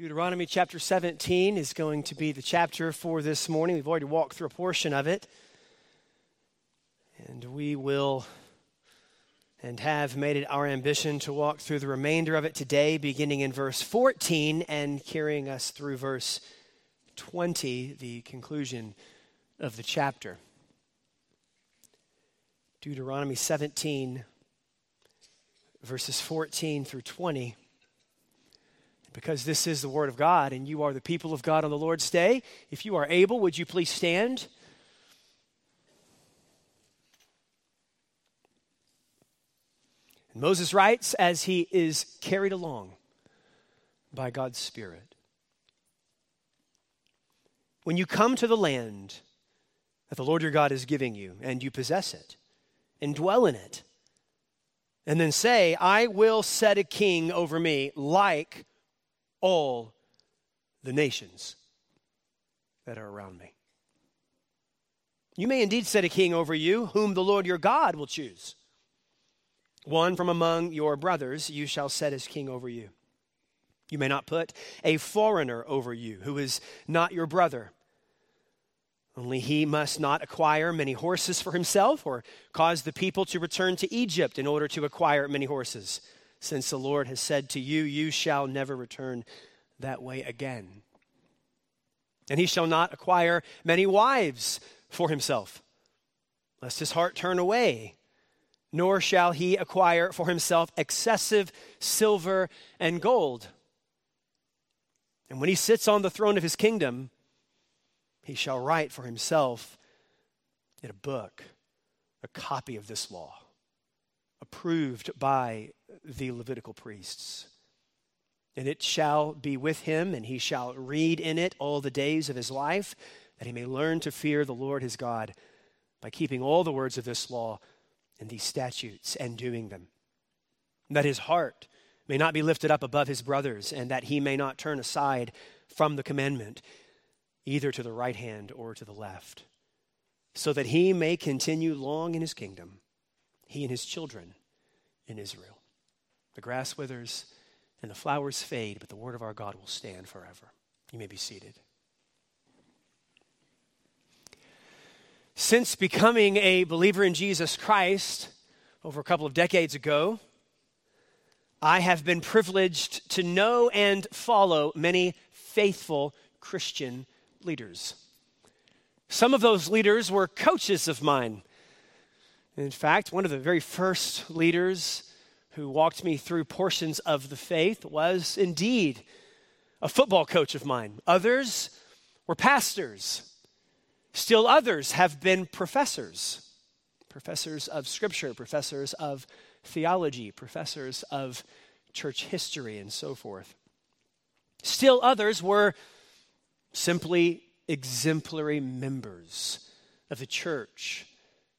Deuteronomy chapter 17 is going to be the chapter for this morning. We've already walked through a portion of it. And we will and have made it our ambition to walk through the remainder of it today, beginning in verse 14 and carrying us through verse 20, the conclusion of the chapter. Deuteronomy 17, verses 14 through 20. Because this is the word of God, and you are the people of God on the Lord's day. If you are able, would you please stand? And Moses writes as he is carried along by God's Spirit. When you come to the land that the Lord your God is giving you, and you possess it, and dwell in it, and then say, I will set a king over me like all the nations that are around me. You may indeed set a king over you, whom the Lord your God will choose. One from among your brothers you shall set as king over you. You may not put a foreigner over you, who is not your brother. Only he must not acquire many horses for himself, or cause the people to return to Egypt in order to acquire many horses. Since the Lord has said to you, you shall never return that way again. And he shall not acquire many wives for himself, lest his heart turn away. Nor shall he acquire for himself excessive silver and gold. And when he sits on the throne of his kingdom, he shall write for himself in a book a copy of this law, approved by the Levitical priests. And it shall be with him, and he shall read in it all the days of his life, that he may learn to fear the Lord his God by keeping all the words of this law and these statutes and doing them. And that his heart may not be lifted up above his brothers, and that he may not turn aside from the commandment, either to the right hand or to the left, so that he may continue long in his kingdom, he and his children in Israel. The grass withers and the flowers fade, but the word of our God will stand forever. You may be seated. Since becoming a believer in Jesus Christ over a couple of decades ago, I have been privileged to know and follow many faithful Christian leaders. Some of those leaders were coaches of mine. In fact, one of the very first leaders who walked me through portions of the faith was indeed a football coach of mine. Others were pastors. Still others have been professors of scripture, professors of theology, professors of church history, and so forth. Still others were simply exemplary members of the church,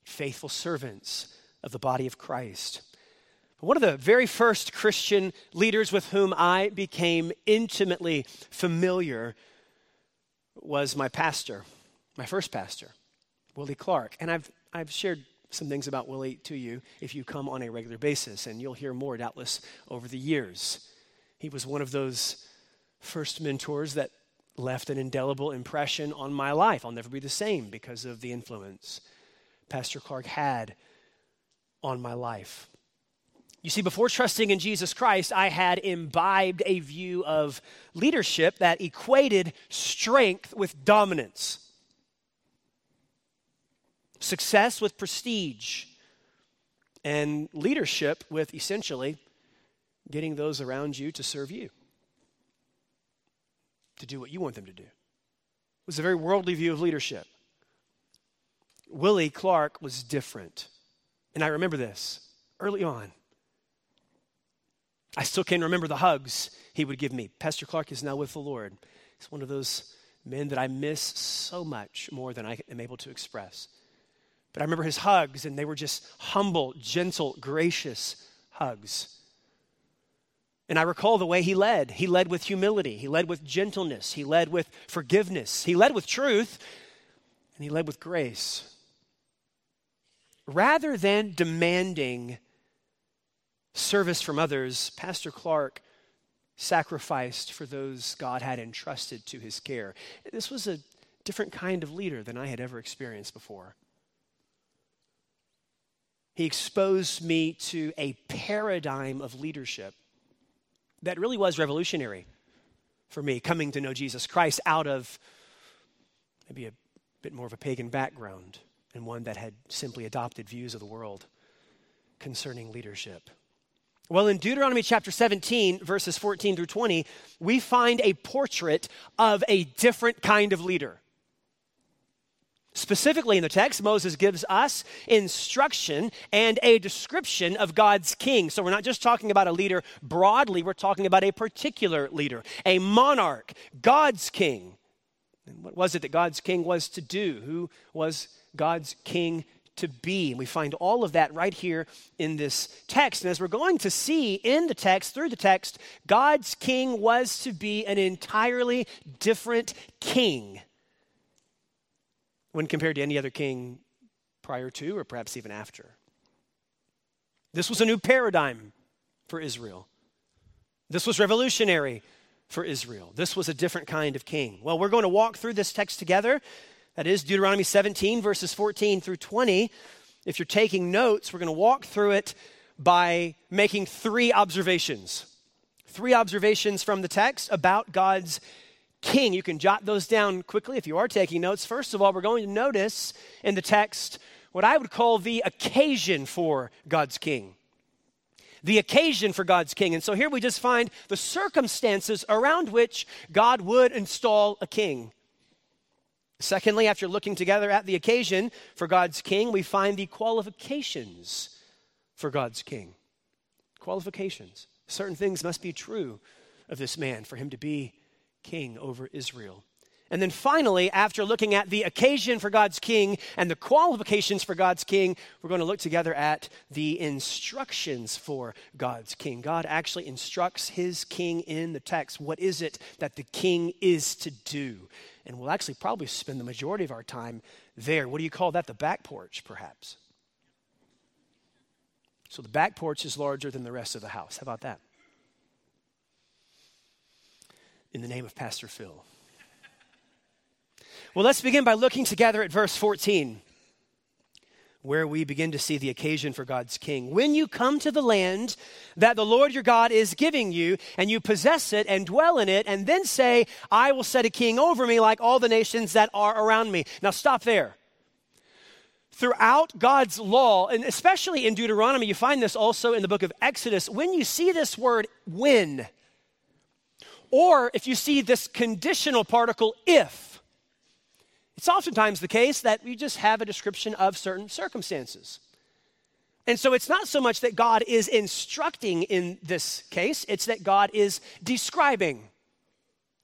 faithful servants of the body of Christ. One of the very first Christian leaders with whom I became intimately familiar was my pastor, my first pastor, Willie Clark. And I've shared some things about Willie to you if you come on a regular basis, and you'll hear more, doubtless, over the years. He was one of those first mentors that left an indelible impression on my life. I'll never be the same because of the influence Pastor Clark had on my life. You see, before trusting in Jesus Christ, I had imbibed a view of leadership that equated strength with dominance, success with prestige, and leadership with essentially getting those around you to serve you, to do what you want them to do. It was a very worldly view of leadership. Willie Clark was different, and I remember this early on. I still can remember the hugs he would give me. Pastor Clark is now with the Lord. He's one of those men that I miss so much more than I am able to express. But I remember his hugs, and they were just humble, gentle, gracious hugs. And I recall the way he led. He led with humility. He led with gentleness. He led with forgiveness. He led with truth, and he led with grace. Rather than demanding service from others, Pastor Clark sacrificed for those God had entrusted to his care. This was a different kind of leader than I had ever experienced before. He exposed me to a paradigm of leadership that really was revolutionary for me, coming to know Jesus Christ out of maybe a bit more of a pagan background and one that had simply adopted views of the world concerning leadership. Well, in Deuteronomy chapter 17, verses 14 through 20, we find a portrait of a different kind of leader. Specifically in the text, Moses gives us instruction and a description of God's king. So we're not just talking about a leader broadly, we're talking about a particular leader, a monarch, God's king. And what was it that God's king was to do? Who was God's king to be? And we find all of that right here in this text. And as we're going to see in the text, through the text, God's king was to be an entirely different king when compared to any other king prior to or perhaps even after. This was a new paradigm for Israel. This was revolutionary for Israel. This was a different kind of king. Well, we're going to walk through this text together. That is Deuteronomy 17, verses 14 through 20. If you're taking notes, we're going to walk through it by making three observations. Three observations from the text about God's king. You can jot those down quickly if you are taking notes. First of all, we're going to notice in the text what I would call the occasion for God's king. The occasion for God's king. And so here we just find the circumstances around which God would install a king. Secondly, after looking together at the occasion for God's king, we find the qualifications for God's king. Qualifications. Certain things must be true of this man for him to be king over Israel. And then finally, after looking at the occasion for God's king and the qualifications for God's king, we're going to look together at the instructions for God's king. God actually instructs his king in the text. What is it that the king is to do? And we'll actually probably spend the majority of our time there. What do you call that? The back porch, perhaps. So the back porch is larger than the rest of the house. How about that? In the name of Pastor Phil. Well, let's begin by looking together at verse 14, where we begin to see the occasion for God's king. When you come to the land that the Lord your God is giving you, and you possess it and dwell in it, and then say, I will set a king over me like all the nations that are around me. Now stop there. Throughout God's law, and especially in Deuteronomy, you find this also in the book of Exodus, when you see this word when, or if you see this conditional particle if, it's oftentimes the case that we just have a description of certain circumstances. And so it's not so much that God is instructing in this case, it's that God is describing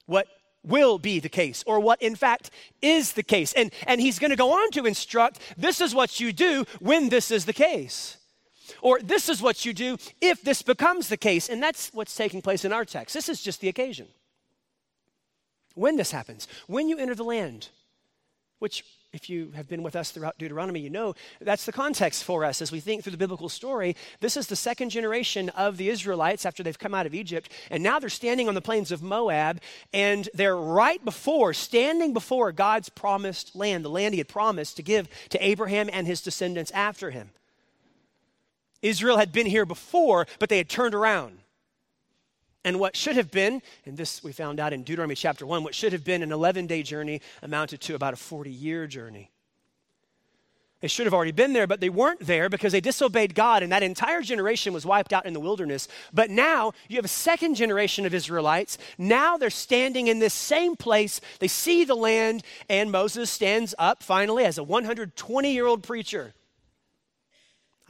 what will be the case or what in fact is the case. And he's going to go on to instruct, this is what you do when this is the case. Or this is what you do if this becomes the case. And that's what's taking place in our text. This is just the occasion. When this happens, when you enter the land, which if you have been with us throughout Deuteronomy, you know that's the context for us as we think through the biblical story. This is the second generation of the Israelites after they've come out of Egypt, and now they're standing on the plains of Moab, and they're standing before God's promised land, the land he had promised to give to Abraham and his descendants after him. Israel had been here before, but they had turned around. And what should have been, and this we found out in Deuteronomy chapter 1, what should have been an 11-day journey amounted to about a 40-year journey. They should have already been there, but they weren't there because they disobeyed God, and that entire generation was wiped out in the wilderness. But now you have a second generation of Israelites. Now they're standing in this same place. They see the land, and Moses stands up finally as a 120-year-old preacher.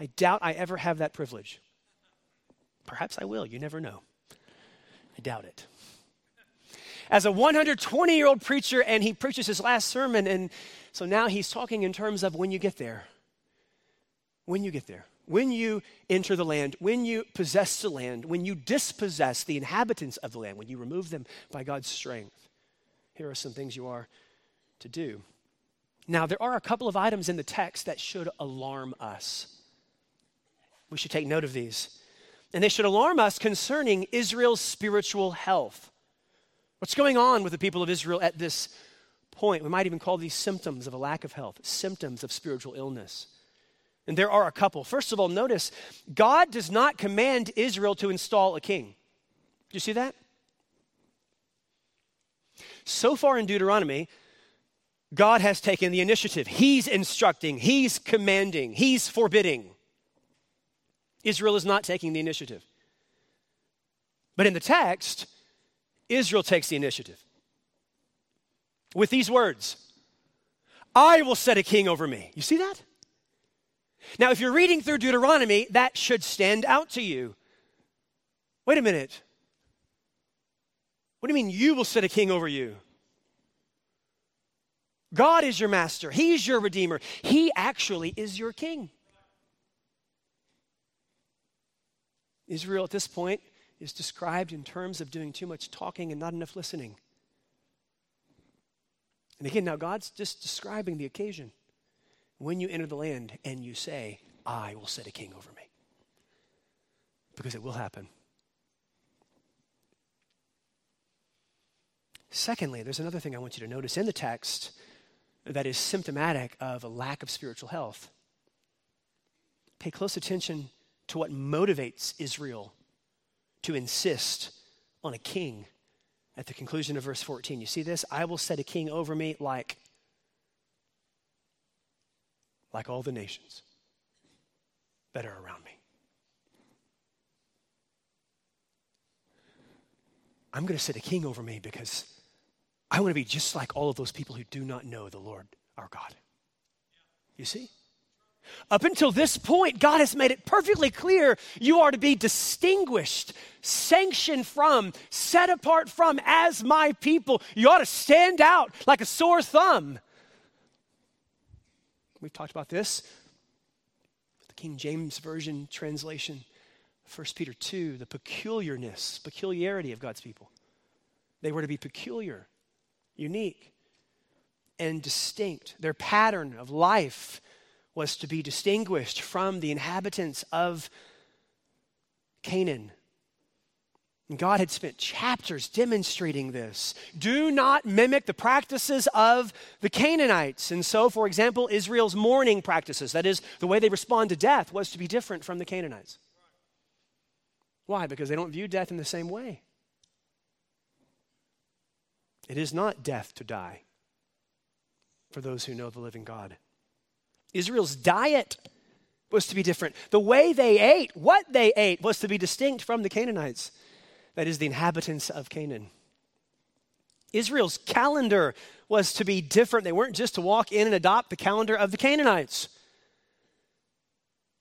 I doubt I ever have that privilege. Perhaps I will. You never know. I doubt it. As a 120-year-old preacher, and he preaches his last sermon, and so now he's talking in terms of when you get there. When you get there. When you enter the land. When you possess the land. When you dispossess the inhabitants of the land. When you remove them by God's strength. Here are some things you are to do. Now, there are a couple of items in the text that should alarm us. We should take note of these. and they should alarm us concerning Israel's spiritual health. What's going on with the people of Israel at this point? We might even call these symptoms of a lack of health, symptoms of spiritual illness. And there are a couple. First of all, notice, God does not command Israel to install a king. Do you see that? So far in Deuteronomy, God has taken the initiative. He's instructing, he's commanding, he's forbidding. Israel is not taking the initiative. But in the text, Israel takes the initiative with these words, I will set a king over me. You see that? Now, if you're reading through Deuteronomy, that should stand out to you. Wait a minute. What do you mean you will set a king over you? God is your master. He's your redeemer. He actually is your king. Israel at this point is described in terms of doing too much talking and not enough listening. And again, now God's just describing the occasion. When you enter the land and you say, I will set a king over me. Because it will happen. Secondly, there's another thing I want you to notice in the text that is symptomatic of a lack of spiritual health. Pay close attention to what motivates Israel to insist on a king at the conclusion of verse 14. You see this? I will set a king over me like all the nations that are around me. I'm going to set a king over me because I want to be just like all of those people who do not know the Lord our God. You see? Up until this point, God has made it perfectly clear you are to be distinguished, sanctioned from, set apart from as my people. You ought to stand out like a sore thumb. We've talked about this. The King James Version translation, 1 Peter 2, the peculiarity of God's people. They were to be peculiar, unique, and distinct. Their pattern of life was to be distinguished from the inhabitants of Canaan. And God had spent chapters demonstrating this. Do not mimic the practices of the Canaanites. And so, for example, Israel's mourning practices, that is, the way they respond to death, was to be different from the Canaanites. Why? Because they don't view death in the same way. It is not death to die for those who know the living God. Israel's diet was to be different. The way they ate, what they ate, was to be distinct from the Canaanites. That is, the inhabitants of Canaan. Israel's calendar was to be different. They weren't just to walk in and adopt the calendar of the Canaanites.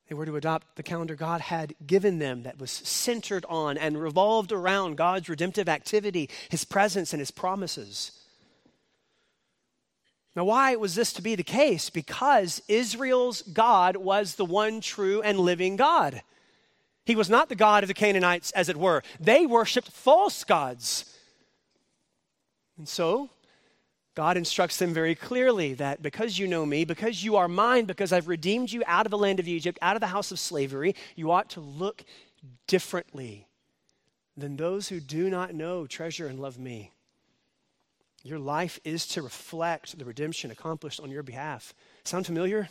They were to adopt the calendar God had given them that was centered on and revolved around God's redemptive activity, his presence, and his promises. Now, why was this to be the case? Because Israel's God was the one true and living God. He was not the God of the Canaanites, as it were. They worshiped false gods. And so, God instructs them very clearly that because you know me, because you are mine, because I've redeemed you out of the land of Egypt, out of the house of slavery, you ought to look differently than those who do not know, treasure, and love me. Your life is to reflect the redemption accomplished on your behalf. Sound familiar?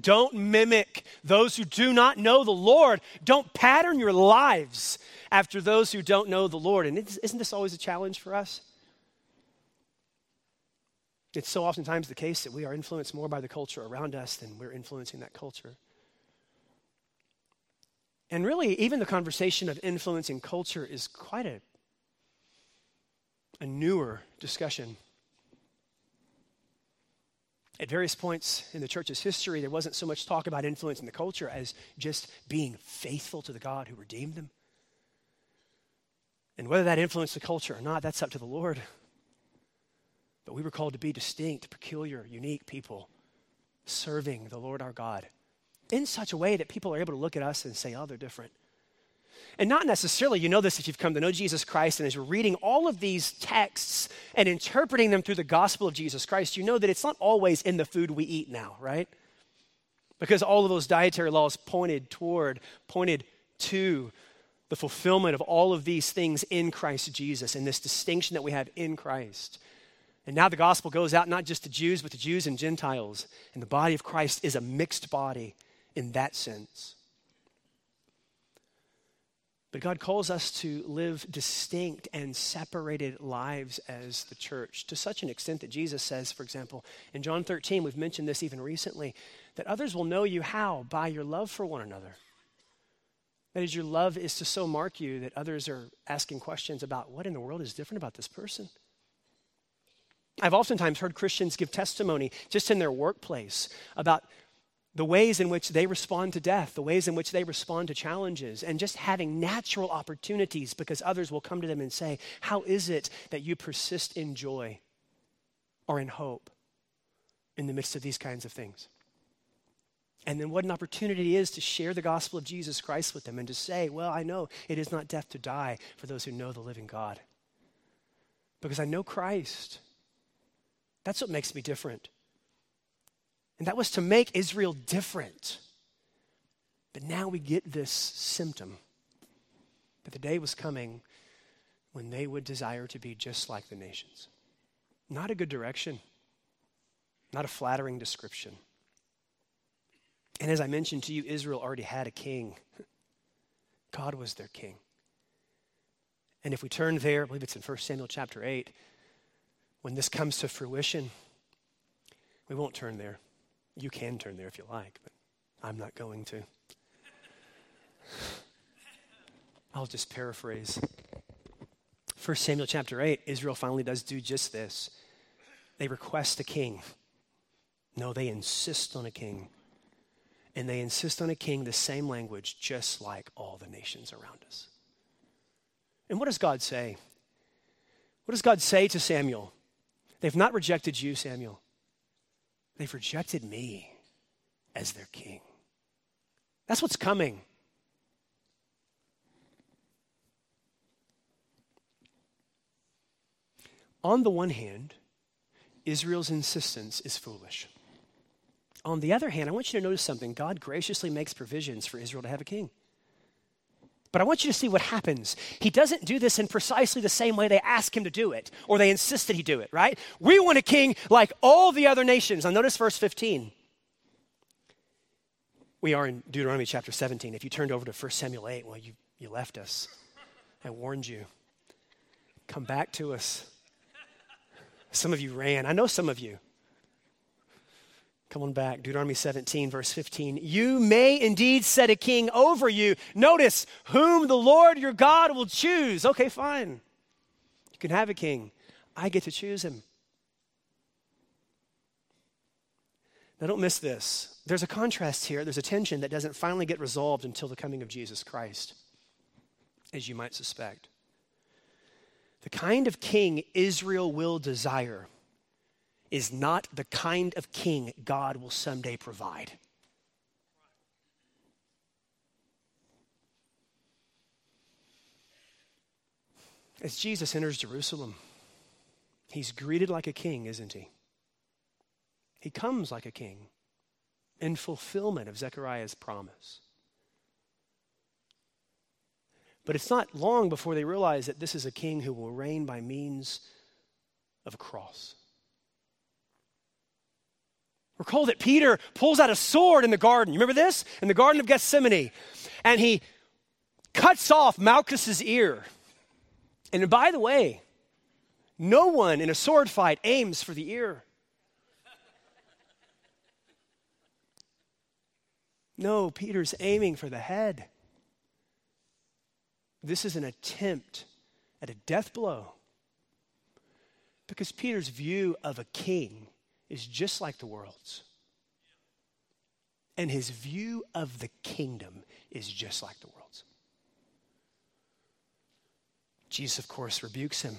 Don't mimic those who do not know the Lord. Don't pattern your lives after those who don't know the Lord. And isn't this always a challenge for us? It's so oftentimes the case that we are influenced more by the culture around us than we're influencing that culture. And really, even the conversation of influencing culture is quite a newer discussion. At various points in the church's history, there wasn't so much talk about influencing the culture as just being faithful to the God who redeemed them. And whether that influenced the culture or not, that's up to the Lord. But we were called to be distinct, peculiar, unique people, serving the Lord our God in such a way that people are able to look at us and say, oh, they're different. And not necessarily, you know this if you've come to know Jesus Christ, and as you're reading all of these texts and interpreting them through the gospel of Jesus Christ, you know that it's not always in the food we eat now, right? because all of those dietary laws pointed to the fulfillment of all of these things in Christ Jesus and this distinction that we have in Christ. And now the gospel goes out not just to Jews, but to Jews and Gentiles. And the body of Christ is a mixed body in that sense. But God calls us to live distinct and separated lives as the church to such an extent that Jesus says, for example, in John 13, we've mentioned this even recently, that others will know you how? By your love for one another. That is, your love is to so mark you that others are asking questions about what in the world is different about this person. I've oftentimes heard Christians give testimony just in their workplace about the ways in which they respond to death, the ways in which they respond to challenges, and just having natural opportunities because others will come to them and say, how is it that you persist in joy or in hope in the midst of these kinds of things? And then what an opportunity it is to share the gospel of Jesus Christ with them and to say, well, I know it is not death to die for those who know the living God because I know Christ. That's what makes me different. And that was to make Israel different. But now we get this symptom that the day was coming when they would desire to be just like the nations. Not a good direction, not a flattering description. And as I mentioned to you, Israel already had a king. God was their king. And if we turn there, I believe it's in 1 Samuel chapter 8, when this comes to fruition, we won't turn there. You can turn there if you like, but I'm not going to. I'll just paraphrase. 1 Samuel chapter 8, Israel finally does do just this. They request a king. No, they insist on a king. And they insist on a king, the same language, just like all the nations around us. And what does God say? What does God say to Samuel? They've not rejected you, Samuel. They've rejected me as their king. That's what's coming. On the one hand, Israel's insistence is foolish. On the other hand, I want you to notice something. God graciously makes provisions for Israel to have a king. But I want you to see what happens. He doesn't do this in precisely the same way they ask him to do it, or they insist that he do it, right? We want a king like all the other nations. Now notice verse 15. We are in Deuteronomy chapter 17. If you turned over to 1 Samuel 8, well, you left us. I warned you. Come back to us. Some of you ran. I know some of you. Come on back, Deuteronomy 17, verse 15. You may indeed set a king over you. Notice, whom the Lord your God will choose. Okay, fine. You can have a king. I get to choose him. Now don't miss this. There's a contrast here. There's a tension that doesn't finally get resolved until the coming of Jesus Christ, as you might suspect. The kind of king Israel will desire is not the kind of king God will someday provide. As Jesus enters Jerusalem, he's greeted like a king, isn't he? He comes like a king in fulfillment of Zechariah's promise. But it's not long before they realize that this is a king who will reign by means of a cross. Recall that Peter pulls out a sword in the garden. You remember this? In the Garden of Gethsemane. And he cuts off Malchus's ear. And by the way, no one in a sword fight aims for the ear. No, Peter's aiming for the head. This is an attempt at a death blow. Because Peter's view of a king is just like the world's. And his view of the kingdom is just like the world's. Jesus, of course, rebukes him.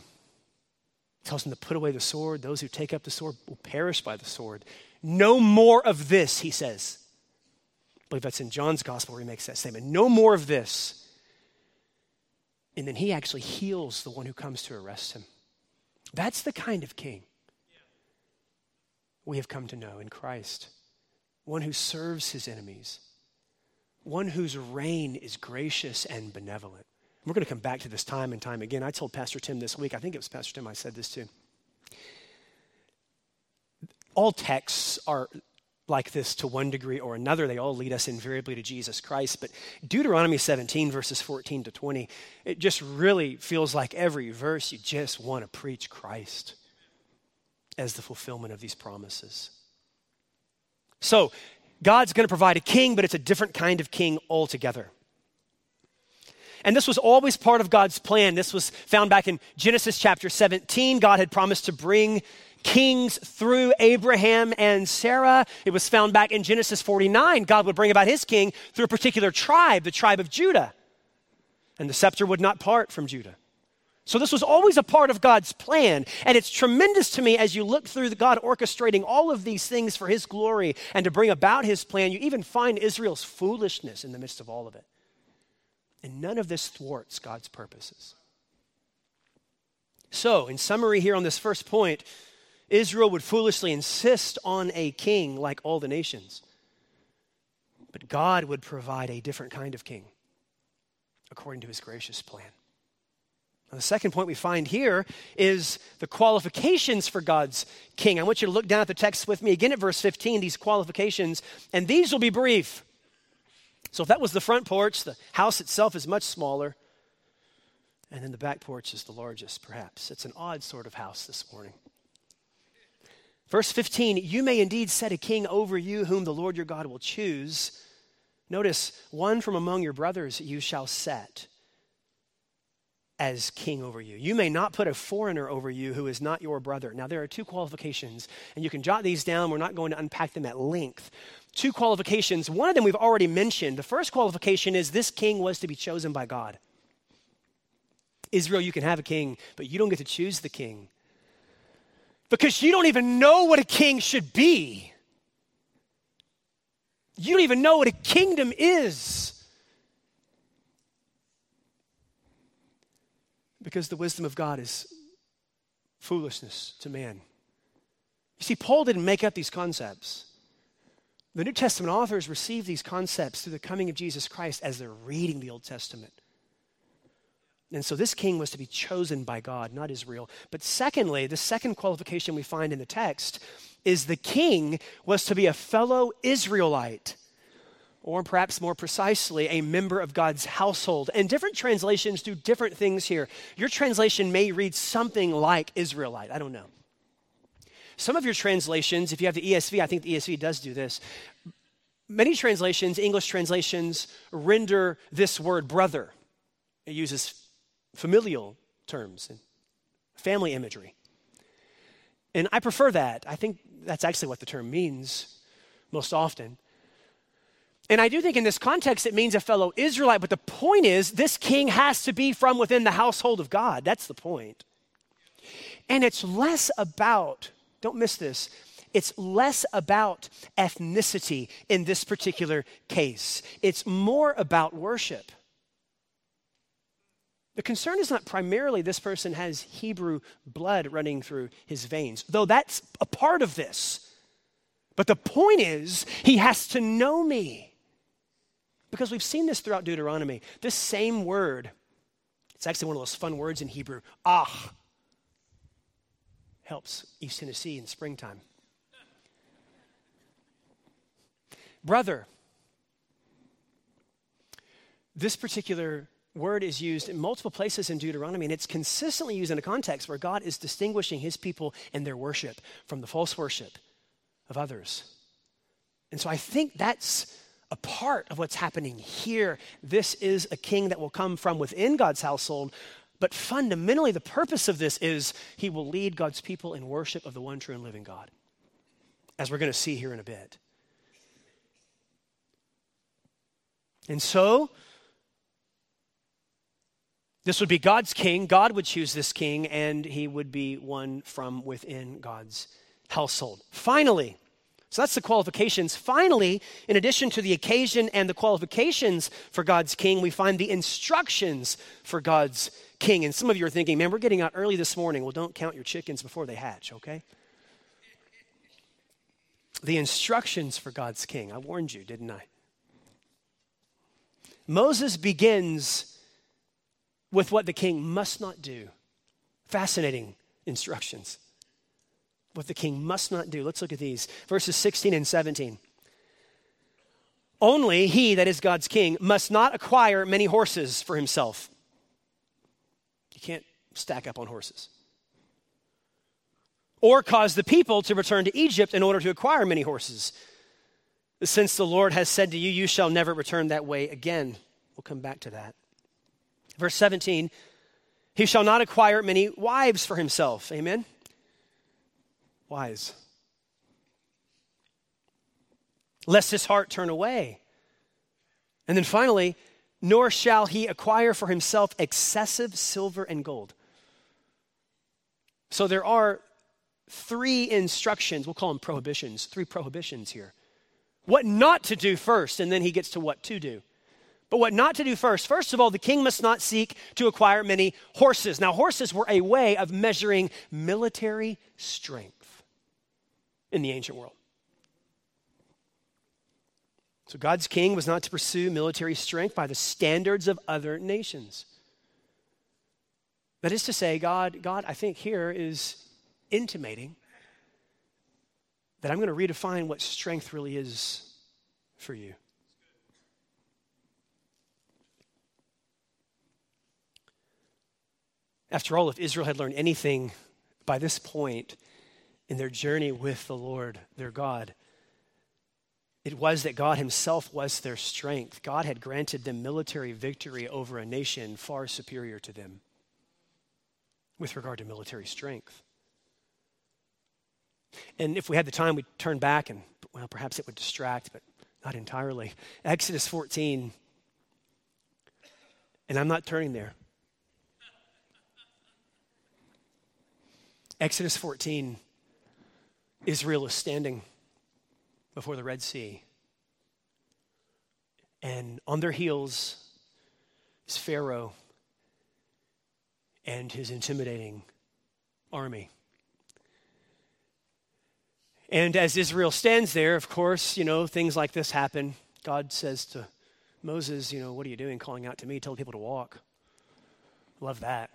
Tells him to put away the sword. Those who take up the sword will perish by the sword. No more of this, he says. I believe that's in John's gospel where he makes that statement. No more of this. And then he actually heals the one who comes to arrest him. That's the kind of king we have come to know in Christ one who serves his enemies, one whose reign is gracious and benevolent. We're going to come back to this time and time again. I told Pastor Tim this week, I think it was Pastor Tim I said this too. All texts are like this to one degree or another. They all lead us invariably to Jesus Christ. But Deuteronomy 17, verses 14 to 20, it just really feels like every verse you just want to preach Christ as the fulfillment of these promises. So God's going to provide a king, but it's a different kind of king altogether. And this was always part of God's plan. This was found back in Genesis chapter 17. God had promised to bring kings through Abraham and Sarah. It was found back in Genesis 49. God would bring about his king through a particular tribe, the tribe of Judah. And the scepter would not part from Judah. So this was always a part of God's plan. And it's tremendous to me as you look through God orchestrating all of these things for his glory and to bring about his plan, you even find Israel's foolishness in the midst of all of it. And none of this thwarts God's purposes. So in summary here on this first point, Israel would foolishly insist on a king like all the nations, but God would provide a different kind of king according to his gracious plan. Now, the second point we find here is the qualifications for God's king. I want you to look down at the text with me again at verse 15, these qualifications, and these will be brief. So if that was the front porch, the house itself is much smaller, and then the back porch is the largest, perhaps. It's an odd sort of house this morning. Verse 15, you may indeed set a king over you whom the Lord your God will choose. Notice, one from among your brothers you shall set as king over you. You may not put a foreigner over you who is not your brother. Now there are two qualifications, and you can jot these down. We're not going to unpack them at length. Two qualifications. One of them we've already mentioned. The first qualification is this king was to be chosen by God. Israel, you can have a king, but you don't get to choose the king, because you don't even know what a king should be. You don't even know what a kingdom is. Because the wisdom of God is foolishness to man. You see, Paul didn't make up these concepts. The New Testament authors received these concepts through the coming of Jesus Christ as they're reading the Old Testament. And so this king was to be chosen by God, not Israel. But secondly, the second qualification we find in the text is the king was to be a fellow Israelite, or perhaps more precisely, a member of God's household. And different translations do different things here. Your translation may read something like Israelite. I don't know. Some of your translations, if you have the ESV, I think the ESV does do this. Many translations, English translations, render this word brother. It uses familial terms and family imagery. And I prefer that. I think that's actually what the term means most often. And I do think in this context, it means a fellow Israelite, but the point is this king has to be from within the household of God. That's the point. And it's less about, don't miss this, it's less about ethnicity in this particular case. It's more about worship. The concern is not primarily this person has Hebrew blood running through his veins, though that's a part of this. But the point is, he has to know me. Because we've seen this throughout Deuteronomy. This same word, it's actually one of those fun words in Hebrew, ah, helps East Tennessee in springtime. Brother, this particular word is used in multiple places in Deuteronomy, and it's consistently used in a context where God is distinguishing his people and their worship from the false worship of others. And so I think that's a part of what's happening here. This is a king that will come from within God's household, but fundamentally the purpose of this is he will lead God's people in worship of the one true and living God, as we're going to see here in a bit. And so this would be God's king. God would choose this king, and he would be one from within God's household. Finally, so that's the qualifications. Finally, in addition to the occasion and the qualifications for God's king, we find the instructions for God's king. And some of you are thinking, man, we're getting out early this morning. Well, don't count your chickens before they hatch, okay? the instructions for God's king. I warned you, didn't I? Moses begins with what the king must not do. Fascinating instructions. What the king must not do. Let's look at these. Verses 16 and 17. Only he, that is God's king, must not acquire many horses for himself. You can't stack up on horses. Or cause the people to return to Egypt in order to acquire many horses. Since the Lord has said to you, you shall never return that way again. We'll come back to that. Verse 17, he shall not acquire many wives for himself. Amen? Wives. Lest his heart turn away. And then finally, nor shall he acquire for himself excessive silver and gold. So there are three instructions, we'll call them prohibitions, three prohibitions here. What not to do first, and then he gets to what to do. But what not to do first. First of all, the king must not seek to acquire many horses. Now, horses were a way of measuring military strength in the ancient world. So God's king was not to pursue military strength by the standards of other nations. That is to say, God, I think here is intimating that I'm going to redefine what strength really is for you. After all, if Israel had learned anything by this point in their journey with the Lord, their God, it was that God himself was their strength. God had granted them military victory over a nation far superior to them with regard to military strength. And if we had the time, we'd turn back and, well, perhaps it would distract, but not entirely. Exodus 14, and I'm not turning there. Exodus 14, Israel is standing before the Red Sea. And on their heels is Pharaoh and his intimidating army. And as Israel stands there, of course, you know, things like this happen. God says to Moses, you know, what are you doing calling out to me? Tell people to walk. Love that.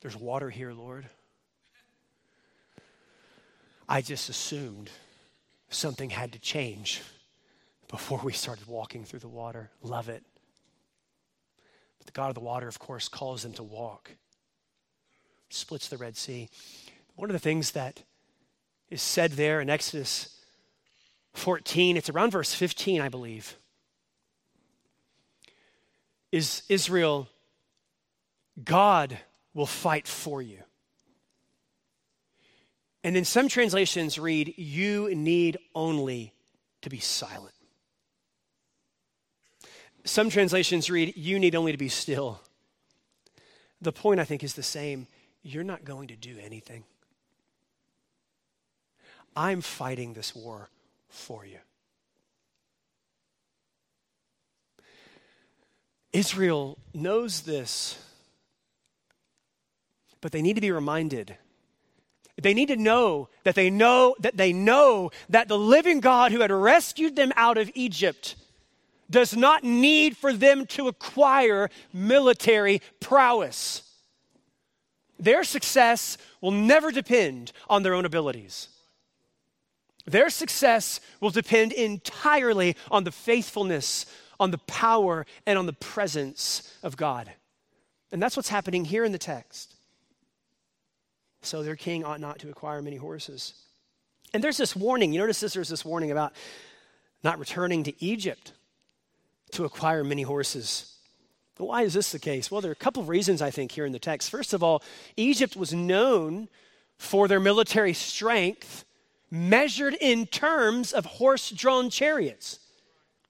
There's water here, Lord. I just assumed something had to change before we started walking through the water. Love it. But the God of the water, of course, calls them to walk. Splits the Red Sea. One of the things that is said there in Exodus 14, it's around verse 15, I believe, is Israel, God will fight for you. And then some translations read, you need only to be silent. Some translations read, you need only to be still. The point, I think, is the same. You're not going to do anything. I'm fighting this war for you. Israel knows this, but they need to be reminded. They need to know that the living God who had rescued them out of Egypt does not need for them to acquire military prowess. Their success will never depend on their own abilities. Their success will depend entirely on the faithfulness, on the power, and on the presence of God. And that's what's happening here in the text. So their king ought not to acquire many horses. And there's this warning. You notice there's this warning about not returning to Egypt to acquire many horses. Why is this the case? Well, there are a couple of reasons, I think, here in the text. First of all, Egypt was known for their military strength measured in terms of horse-drawn chariots.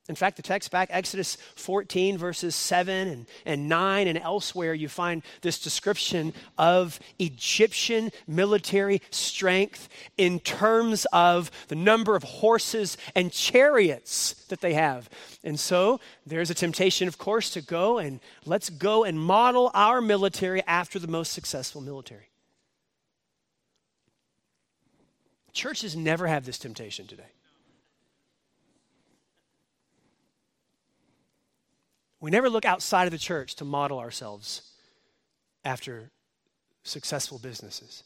In fact, the text back, Exodus 14, verses 7 and 9 and elsewhere, you find this description of Egyptian military strength in terms of the number of horses and chariots that they have. And so there's a temptation, of course, to go and let's go and model our military after the most successful military. Churches never have this temptation today. We never look outside of the church to model ourselves after successful businesses,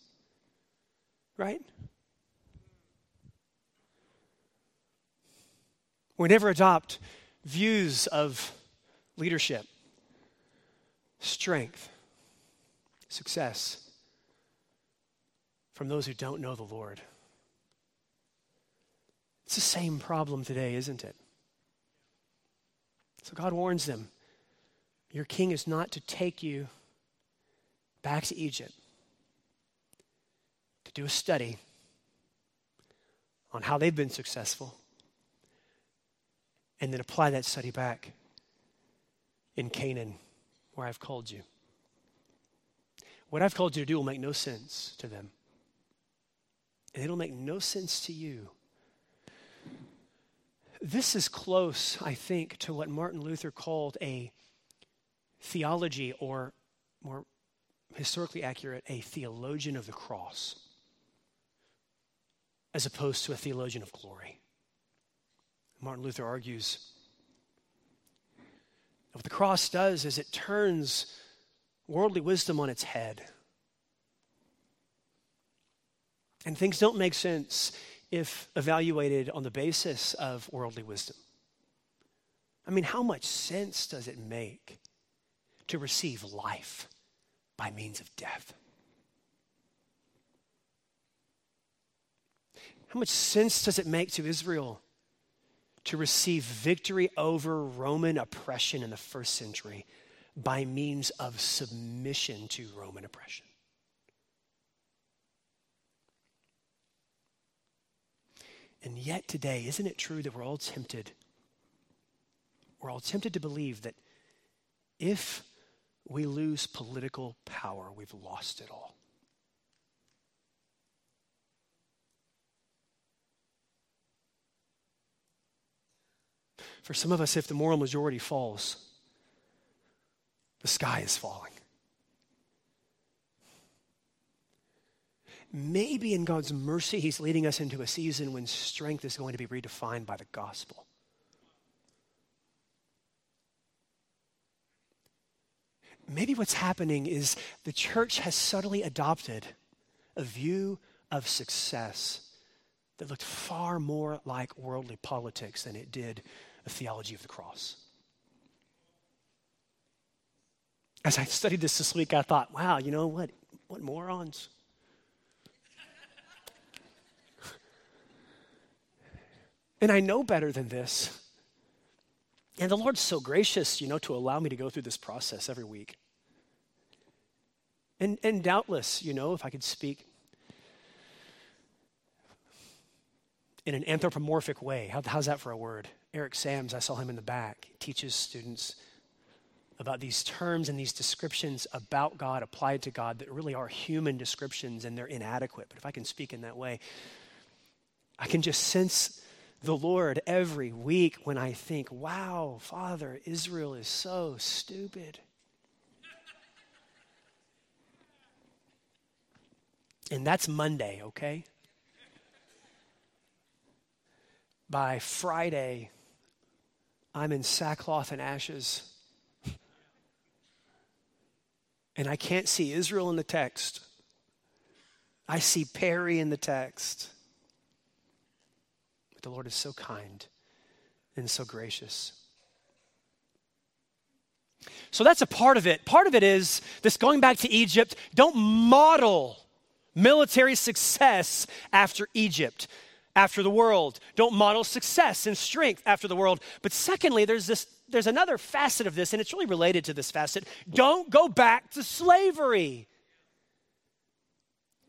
right? We never adopt views of leadership, strength, success from those who don't know the Lord. It's the same problem today, isn't it? So God warns them, your king is not to take you back to Egypt to do a study on how they've been successful and then apply that study back in Canaan where I've called you. What I've called you to do will make no sense to them. And it'll make no sense to you. This is close, I think, to what Martin Luther called a theology, or more historically accurate, a theologian of the cross, as opposed to a theologian of glory. Martin Luther argues that what the cross does is it turns worldly wisdom on its head. And things don't make sense if evaluated on the basis of worldly wisdom. I mean, how much sense does it make to receive life by means of death? How much sense does it make to Israel to receive victory over Roman oppression in the first century by means of submission to Roman oppression? And yet today, isn't it true that we're all tempted to believe that if we lose political power, we've lost it all? For some of us, if the moral majority falls, the sky is falling. Maybe in God's mercy, he's leading us into a season when strength is going to be redefined by the gospel. Maybe what's happening is the church has subtly adopted a view of success that looked far more like worldly politics than it did a theology of the cross. As I studied this week, I thought, wow, you know what? What morons. And I know better than this. And the Lord's so gracious, to allow me to go through this process every week. And doubtless, if I could speak in an anthropomorphic way, how's that for a word? Eric Sams, I saw him in the back, teaches students about these terms and these descriptions about God applied to God that really are human descriptions and they're inadequate. But if I can speak in that way, I can just sense the Lord every week when I think, wow, Father, Israel is so stupid. And that's Monday, okay? By Friday, I'm in sackcloth and ashes. And I can't see Israel in the text. I see Perry in the text. But the Lord is so kind and so gracious. So that's a part of it. Part of it is this going back to Egypt. Don't model military success after Egypt, after the world. Don't model success and strength after the world. But secondly, there's another facet of this, and it's really related to this facet. Don't go back to slavery.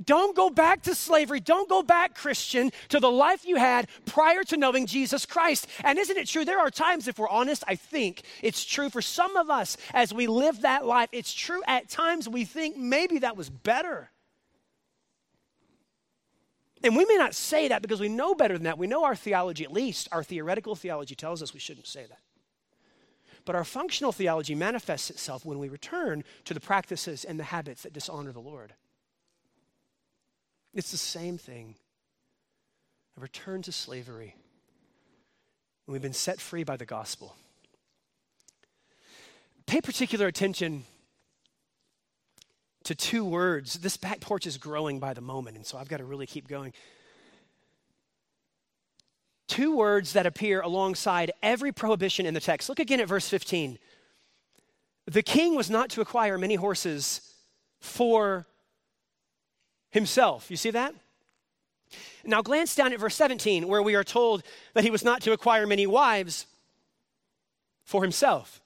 Don't go back to slavery. Don't go back, Christian, to the life you had prior to knowing Jesus Christ. And isn't it true? There are times, if we're honest, I think it's true for some of us as we live that life. It's true at times we think maybe that was better. And we may not say that because we know better than that. We know our theology, at least our theoretical theology, tells us we shouldn't say that. But our functional theology manifests itself when we return to the practices and the habits that dishonor the Lord. It's the same thing. and returned to slavery. And we've been set free by the gospel. Pay particular attention to two words. This back porch is growing by the moment, and so I've got to really keep going. Two words that appear alongside every prohibition in the text. Look again at verse 15. The king was not to acquire many horses for himself. You see that? Now glance down at verse 17, where we are told that he was not to acquire many wives for himself.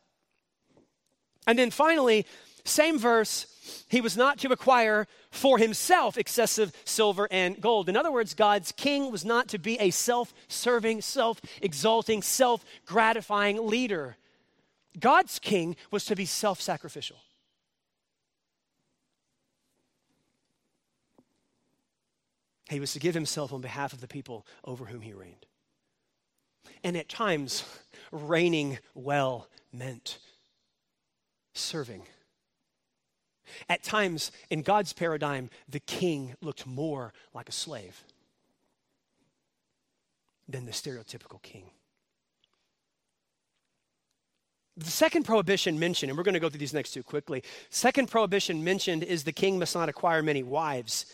And then finally, same verse, he was not to acquire for himself excessive silver and gold. In other words, God's king was not to be a self-serving, self-exalting, self-gratifying leader. God's king was to be self-sacrificial. He was to give himself on behalf of the people over whom he reigned. And at times, reigning well meant serving. At times, in God's paradigm, the king looked more like a slave than the stereotypical king. The second prohibition mentioned, and we're going to go through these next two quickly. Second prohibition mentioned is the king must not acquire many wives.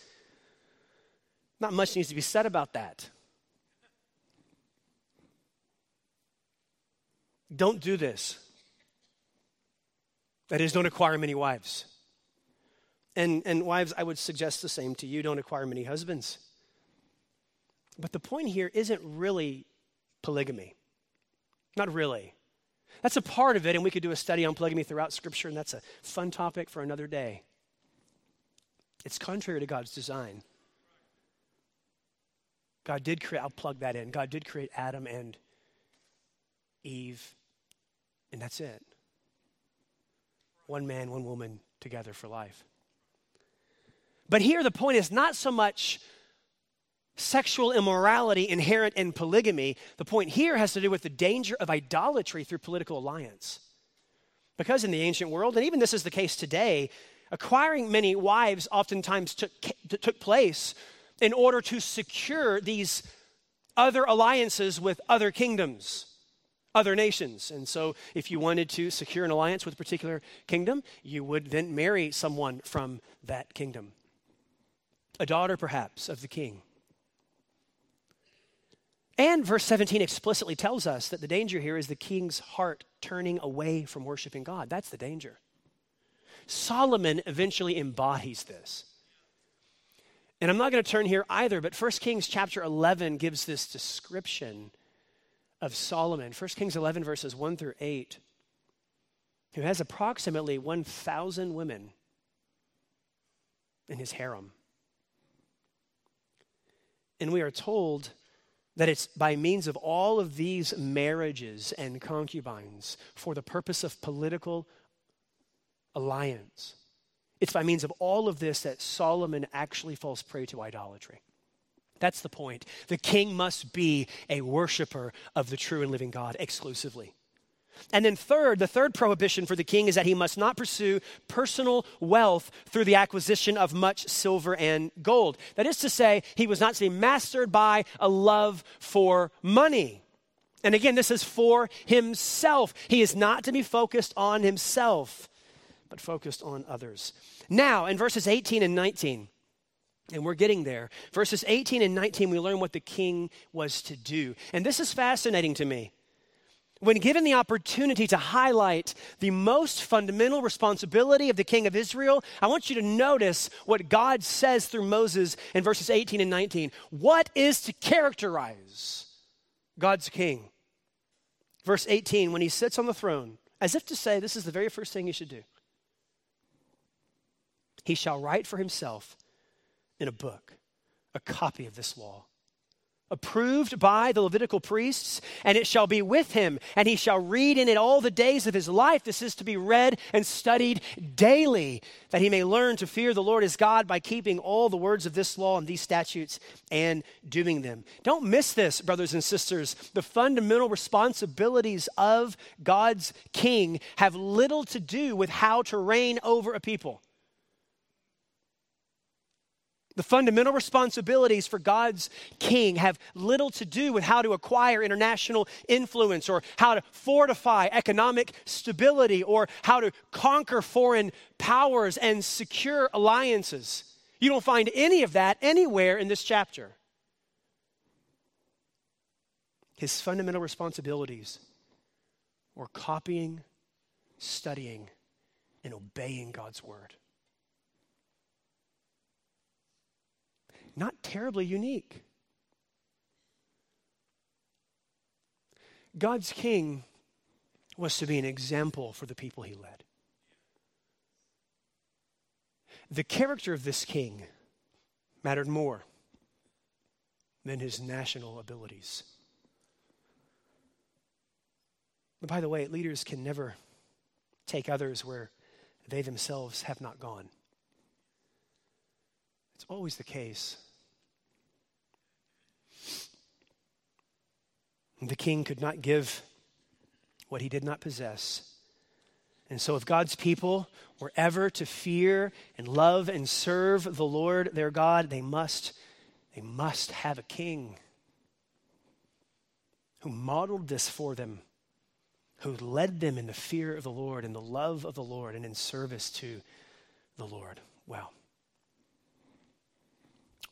Not much needs to be said about that. Don't do this. That is, don't acquire many wives. And wives, I would suggest the same to you. Don't acquire many husbands. But the point here isn't really polygamy. Not really. That's a part of it, and we could do a study on polygamy throughout Scripture, and that's a fun topic for another day. It's contrary to God's design. God did create, I'll plug that in, God did create Adam and Eve, and that's it. One man, one woman together for life. But here the point is not so much sexual immorality inherent in polygamy. The point here has to do with the danger of idolatry through political alliance. Because in the ancient world, and even this is the case today, acquiring many wives oftentimes took place in order to secure these other alliances with other kingdoms, other nations. And so if you wanted to secure an alliance with a particular kingdom, you would then marry someone from that kingdom. A daughter, perhaps, of the king. And verse 17 explicitly tells us that the danger here is the king's heart turning away from worshiping God. That's the danger. Solomon eventually embodies this. And I'm not going to turn here either, but 1 Kings chapter 11 gives this description of Solomon. 1 Kings 11 verses 1 through 8, who has approximately 1,000 women in his harem. And we are told that it's by means of all of these marriages and concubines for the purpose of political alliance. It's by means of all of this that Solomon actually falls prey to idolatry. That's the point. The king must be a worshiper of the true and living God exclusively. And then third, the third prohibition for the king is that he must not pursue personal wealth through the acquisition of much silver and gold. That is to say, he was not to be mastered by a love for money. And again, this is for himself. He is not to be focused on himself, but focused on others. Now, in verses 18 and 19, and we're getting there, verses 18 and 19, we learn what the king was to do. And this is fascinating to me. When given the opportunity to highlight the most fundamental responsibility of the king of Israel, I want you to notice what God says through Moses in verses 18 and 19. What is to characterize God's king? Verse 18, when he sits on the throne, as if to say, this is the very first thing he should do. He shall write for himself in a book, a copy of this law, approved by the Levitical priests, and it shall be with him, and he shall read in it all the days of his life. This is to be read and studied daily, that he may learn to fear the Lord his God by keeping all the words of this law and these statutes and doing them. Don't miss this, brothers and sisters. The fundamental responsibilities of God's king have little to do with how to reign over a people. The fundamental responsibilities for God's king have little to do with how to acquire international influence or how to fortify economic stability or how to conquer foreign powers and secure alliances. You don't find any of that anywhere in this chapter. His fundamental responsibilities were copying, studying, and obeying God's word. Not terribly unique. God's king was to be an example for the people he led. The character of this king mattered more than his national abilities. And by the way, leaders can never take others where they themselves have not gone. It's always the case. The king could not give what he did not possess. And so if God's people were ever to fear and love and serve the Lord their God, they must have a king who modeled this for them, who led them in the fear of the Lord and the love of the Lord and in service to the Lord. Wow.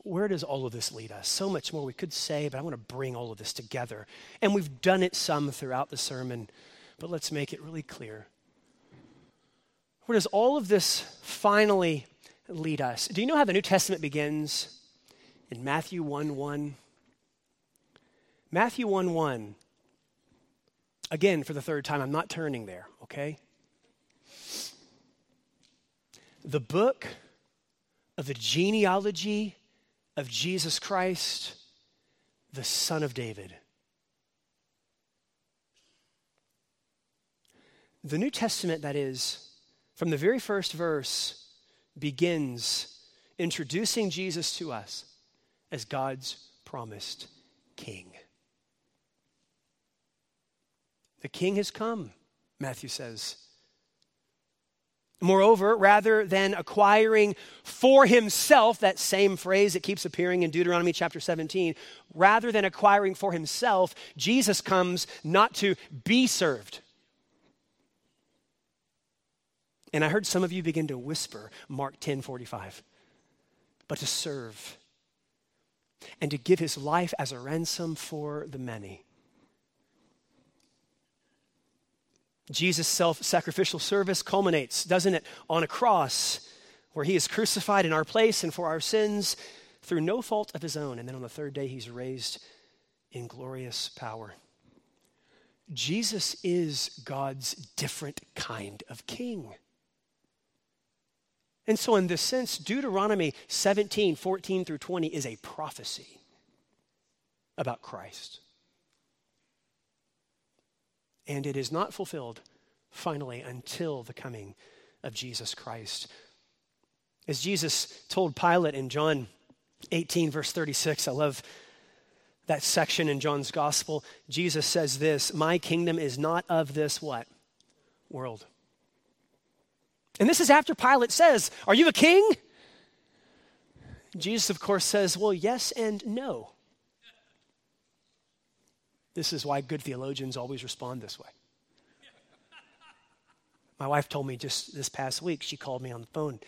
Where does all of this lead us? So much more we could say, but I want to bring all of this together. And we've done it some throughout the sermon, but let's make it really clear. Where does all of this finally lead us? Do you know how the New Testament begins? In Matthew 1:1. Matthew 1:1. Again, for the third time, I'm not turning there, okay? The book of the genealogy of Jesus Christ, the son of David. The New Testament, that is, from the very first verse, begins introducing Jesus to us as God's promised king. The king has come, Matthew says. Moreover, rather than acquiring for himself, that same phrase that keeps appearing in Deuteronomy chapter 17, rather than acquiring for himself, Jesus comes not to be served. And I heard some of you begin to whisper Mark 10:45, but to serve and to give his life as a ransom for the many. Jesus' self-sacrificial service culminates, doesn't it, on a cross where he is crucified in our place and for our sins through no fault of his own. And then on the third day, he's raised in glorious power. Jesus is God's different kind of king. And so in this sense, Deuteronomy 17:14 through 20 is a prophecy about Christ. And it is not fulfilled, finally, until the coming of Jesus Christ. As Jesus told Pilate in John 18, verse 36, I love that section in John's gospel. Jesus says this, my kingdom is not of this what? World. And this is after Pilate says, are you a king? Jesus, of course, says, well, yes and no. This is why good theologians always respond this way. My wife told me just this past week, she called me on the phone.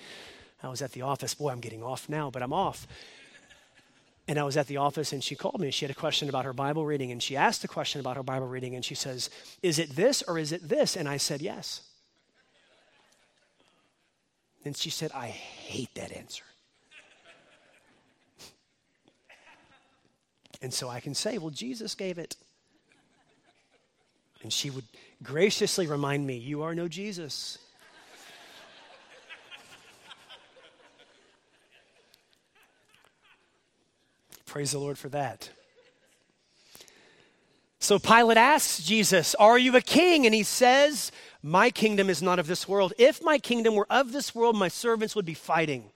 I was at the office. Boy, I'm getting off now, but I'm off. And I was at the office and she called me. She had a question about her Bible reading and she asked a question about her Bible reading and she says, is it this or is it this? And I said, yes. And she said, I hate that answer. And so I can say, well, Jesus gave it. And she would graciously remind me, you are no Jesus. Praise the Lord for that. So Pilate asks Jesus, are you a king? And he says, my kingdom is not of this world. If my kingdom were of this world, my servants would be fighting.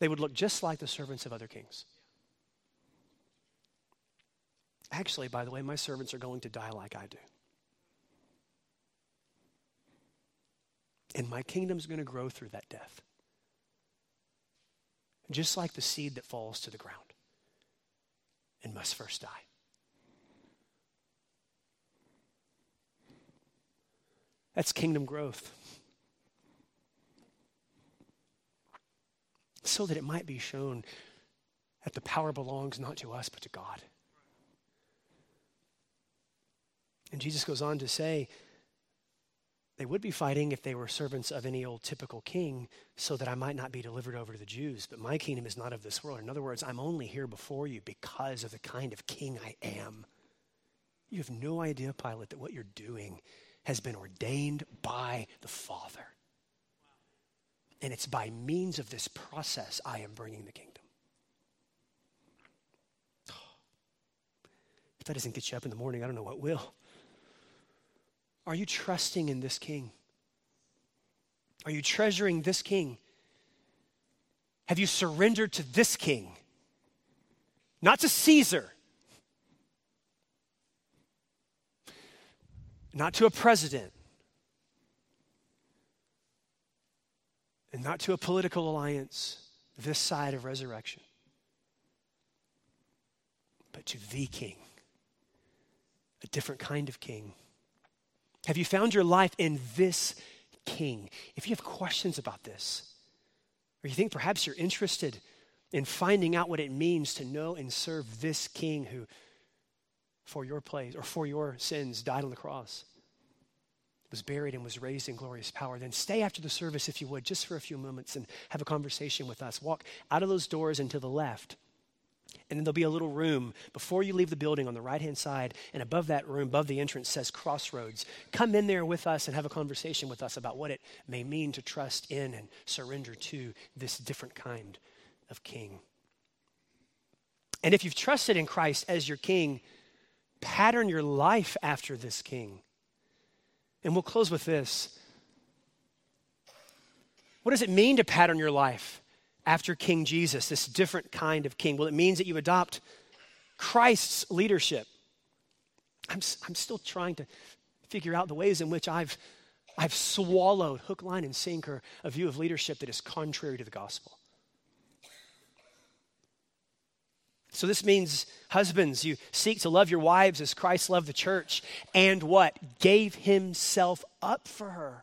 They would look just like the servants of other kings. Actually, by the way, my servants are going to die like I do. And my kingdom's going to grow through that death. just like the seed that falls to the ground and must first die. That's kingdom growth. So that it might be shown that the power belongs not to us, but to God. And Jesus goes on to say, they would be fighting if they were servants of any old typical king, so that I might not be delivered over to the Jews. But my kingdom is not of this world. In other words, I'm only here before you because of the kind of king I am. You have no idea, Pilate, that what you're doing has been ordained by the Father. And it's by means of this process I am bringing the kingdom. If that doesn't get you up in the morning, I don't know what will. Are you trusting in this king? Are you treasuring this king? Have you surrendered to this king? Not to Caesar. Not to a president. And not to a political alliance this side of resurrection. But to the king. A different kind of king. Have you found your life in this king? If you have questions about this, or you think perhaps you're interested in finding out what it means to know and serve this king who, for your place or for your sins, died on the cross, was buried and was raised in glorious power, then stay after the service, if you would, just for a few moments and have a conversation with us. Walk out of those doors and to the left. And then there'll be a little room before you leave the building on the right-hand side. And above that room, above the entrance, says Crossroads. Come in there with us and have a conversation with us about what it may mean to trust in and surrender to this different kind of king. And if you've trusted in Christ as your king, pattern your life after this king. And we'll close with this. What does it mean to pattern your life after King Jesus, this different kind of king? Well, it means that you adopt Christ's leadership. I'm still trying to figure out the ways in which I've swallowed hook, line, and sinker a view of leadership that is contrary to the gospel. So this means, husbands, you seek to love your wives as Christ loved the church and what? Gave himself up for her.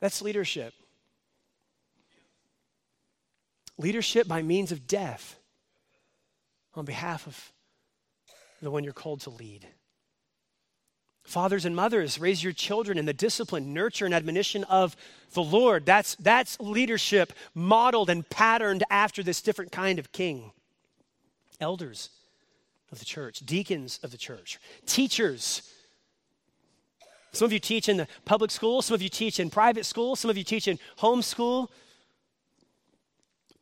That's leadership. Leadership by means of death on behalf of the one you're called to lead. Fathers and mothers, raise your children in the discipline, nurture, and admonition of the Lord. That's leadership modeled and patterned after this different kind of king. Elders of the church, deacons of the church, teachers. Some of you teach in the public school. Some of you teach in private school. Some of you teach in homeschool.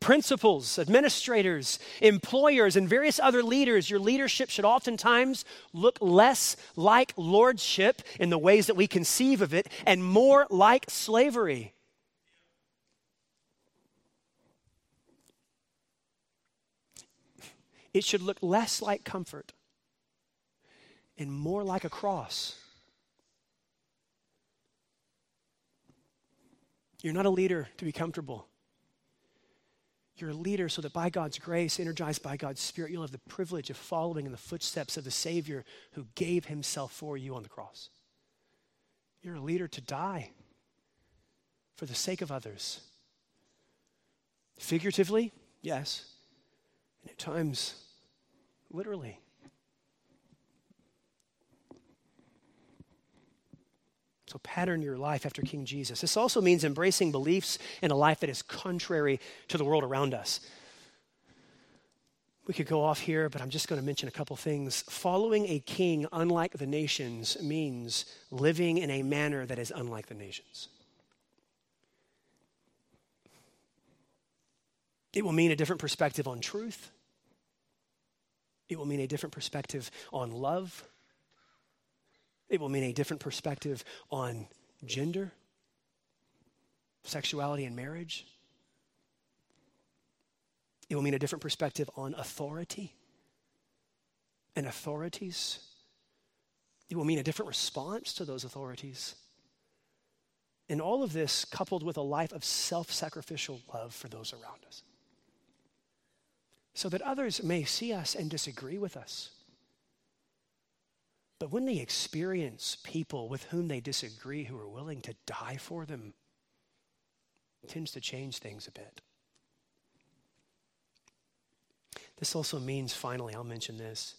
Principals, administrators, employers, and various other leaders, your leadership should oftentimes look less like lordship in the ways that we conceive of it and more like slavery. It should look less like comfort and more like a cross. You're not a leader to be comfortable. You're a leader so that by God's grace, energized by God's Spirit, you'll have the privilege of following in the footsteps of the Savior who gave himself for you on the cross. You're a leader to die for the sake of others. Figuratively, yes, and at times, literally. So pattern your life after King Jesus. This also means embracing beliefs in a life that is contrary to the world around us. We could go off here, but I'm just going to mention a couple things. Following a king unlike the nations means living in a manner that is unlike the nations. It will mean a different perspective on truth. It will mean a different perspective on love. It will mean a different perspective on gender, sexuality, and marriage. It will mean a different perspective on authority and authorities. It will mean a different response to those authorities And all of this coupled with a life of self-sacrificial love for those around us, so that others may see us and disagree with us. But when they experience people with whom they disagree who are willing to die for them, it tends to change things a bit. This also means, finally, I'll mention this,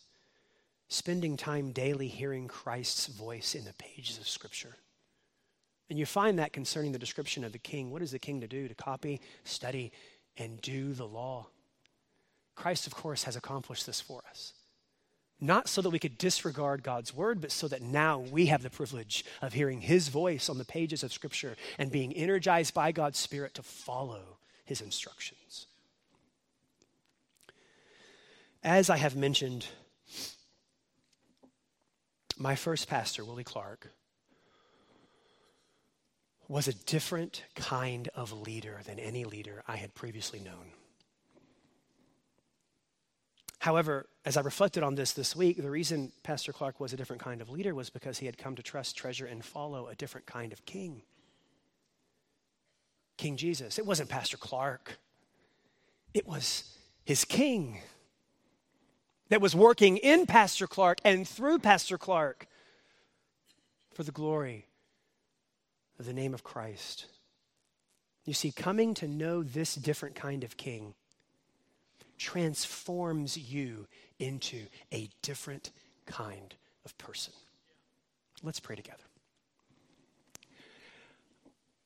spending time daily hearing Christ's voice in the pages of Scripture. And you find that concerning the description of the king. What is the king to do? To copy, study, and do the law. Christ, of course, has accomplished this for us. Not so that we could disregard God's word, but so that now we have the privilege of hearing his voice on the pages of Scripture and being energized by God's Spirit to follow his instructions. As I have mentioned, my first pastor, Willie Clark, was a different kind of leader than any leader I had previously known. However, as I reflected on this week, the reason Pastor Clark was a different kind of leader was because he had come to trust, treasure, and follow a different kind of king. King Jesus. It wasn't Pastor Clark. It was his king that was working in Pastor Clark and through Pastor Clark for the glory of the name of Christ. You see, coming to know this different kind of king transforms you into a different kind of person. Let's pray together.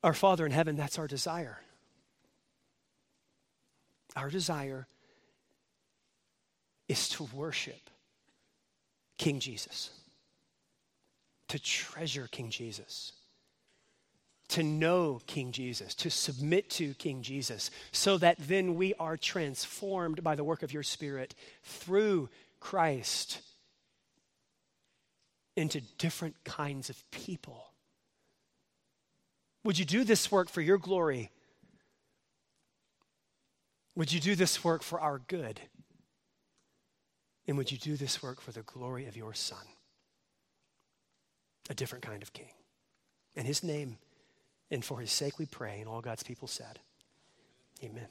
Our Father in heaven, that's our desire. Our desire is to worship King Jesus, to treasure King Jesus, to know King Jesus, to submit to King Jesus, so that then we are transformed by the work of your Spirit through Christ into different kinds of people. Would you do this work for your glory? Would you do this work for our good? And would you do this work for the glory of your Son? A different kind of king. In his name, and for his sake we pray, and all God's people said, amen.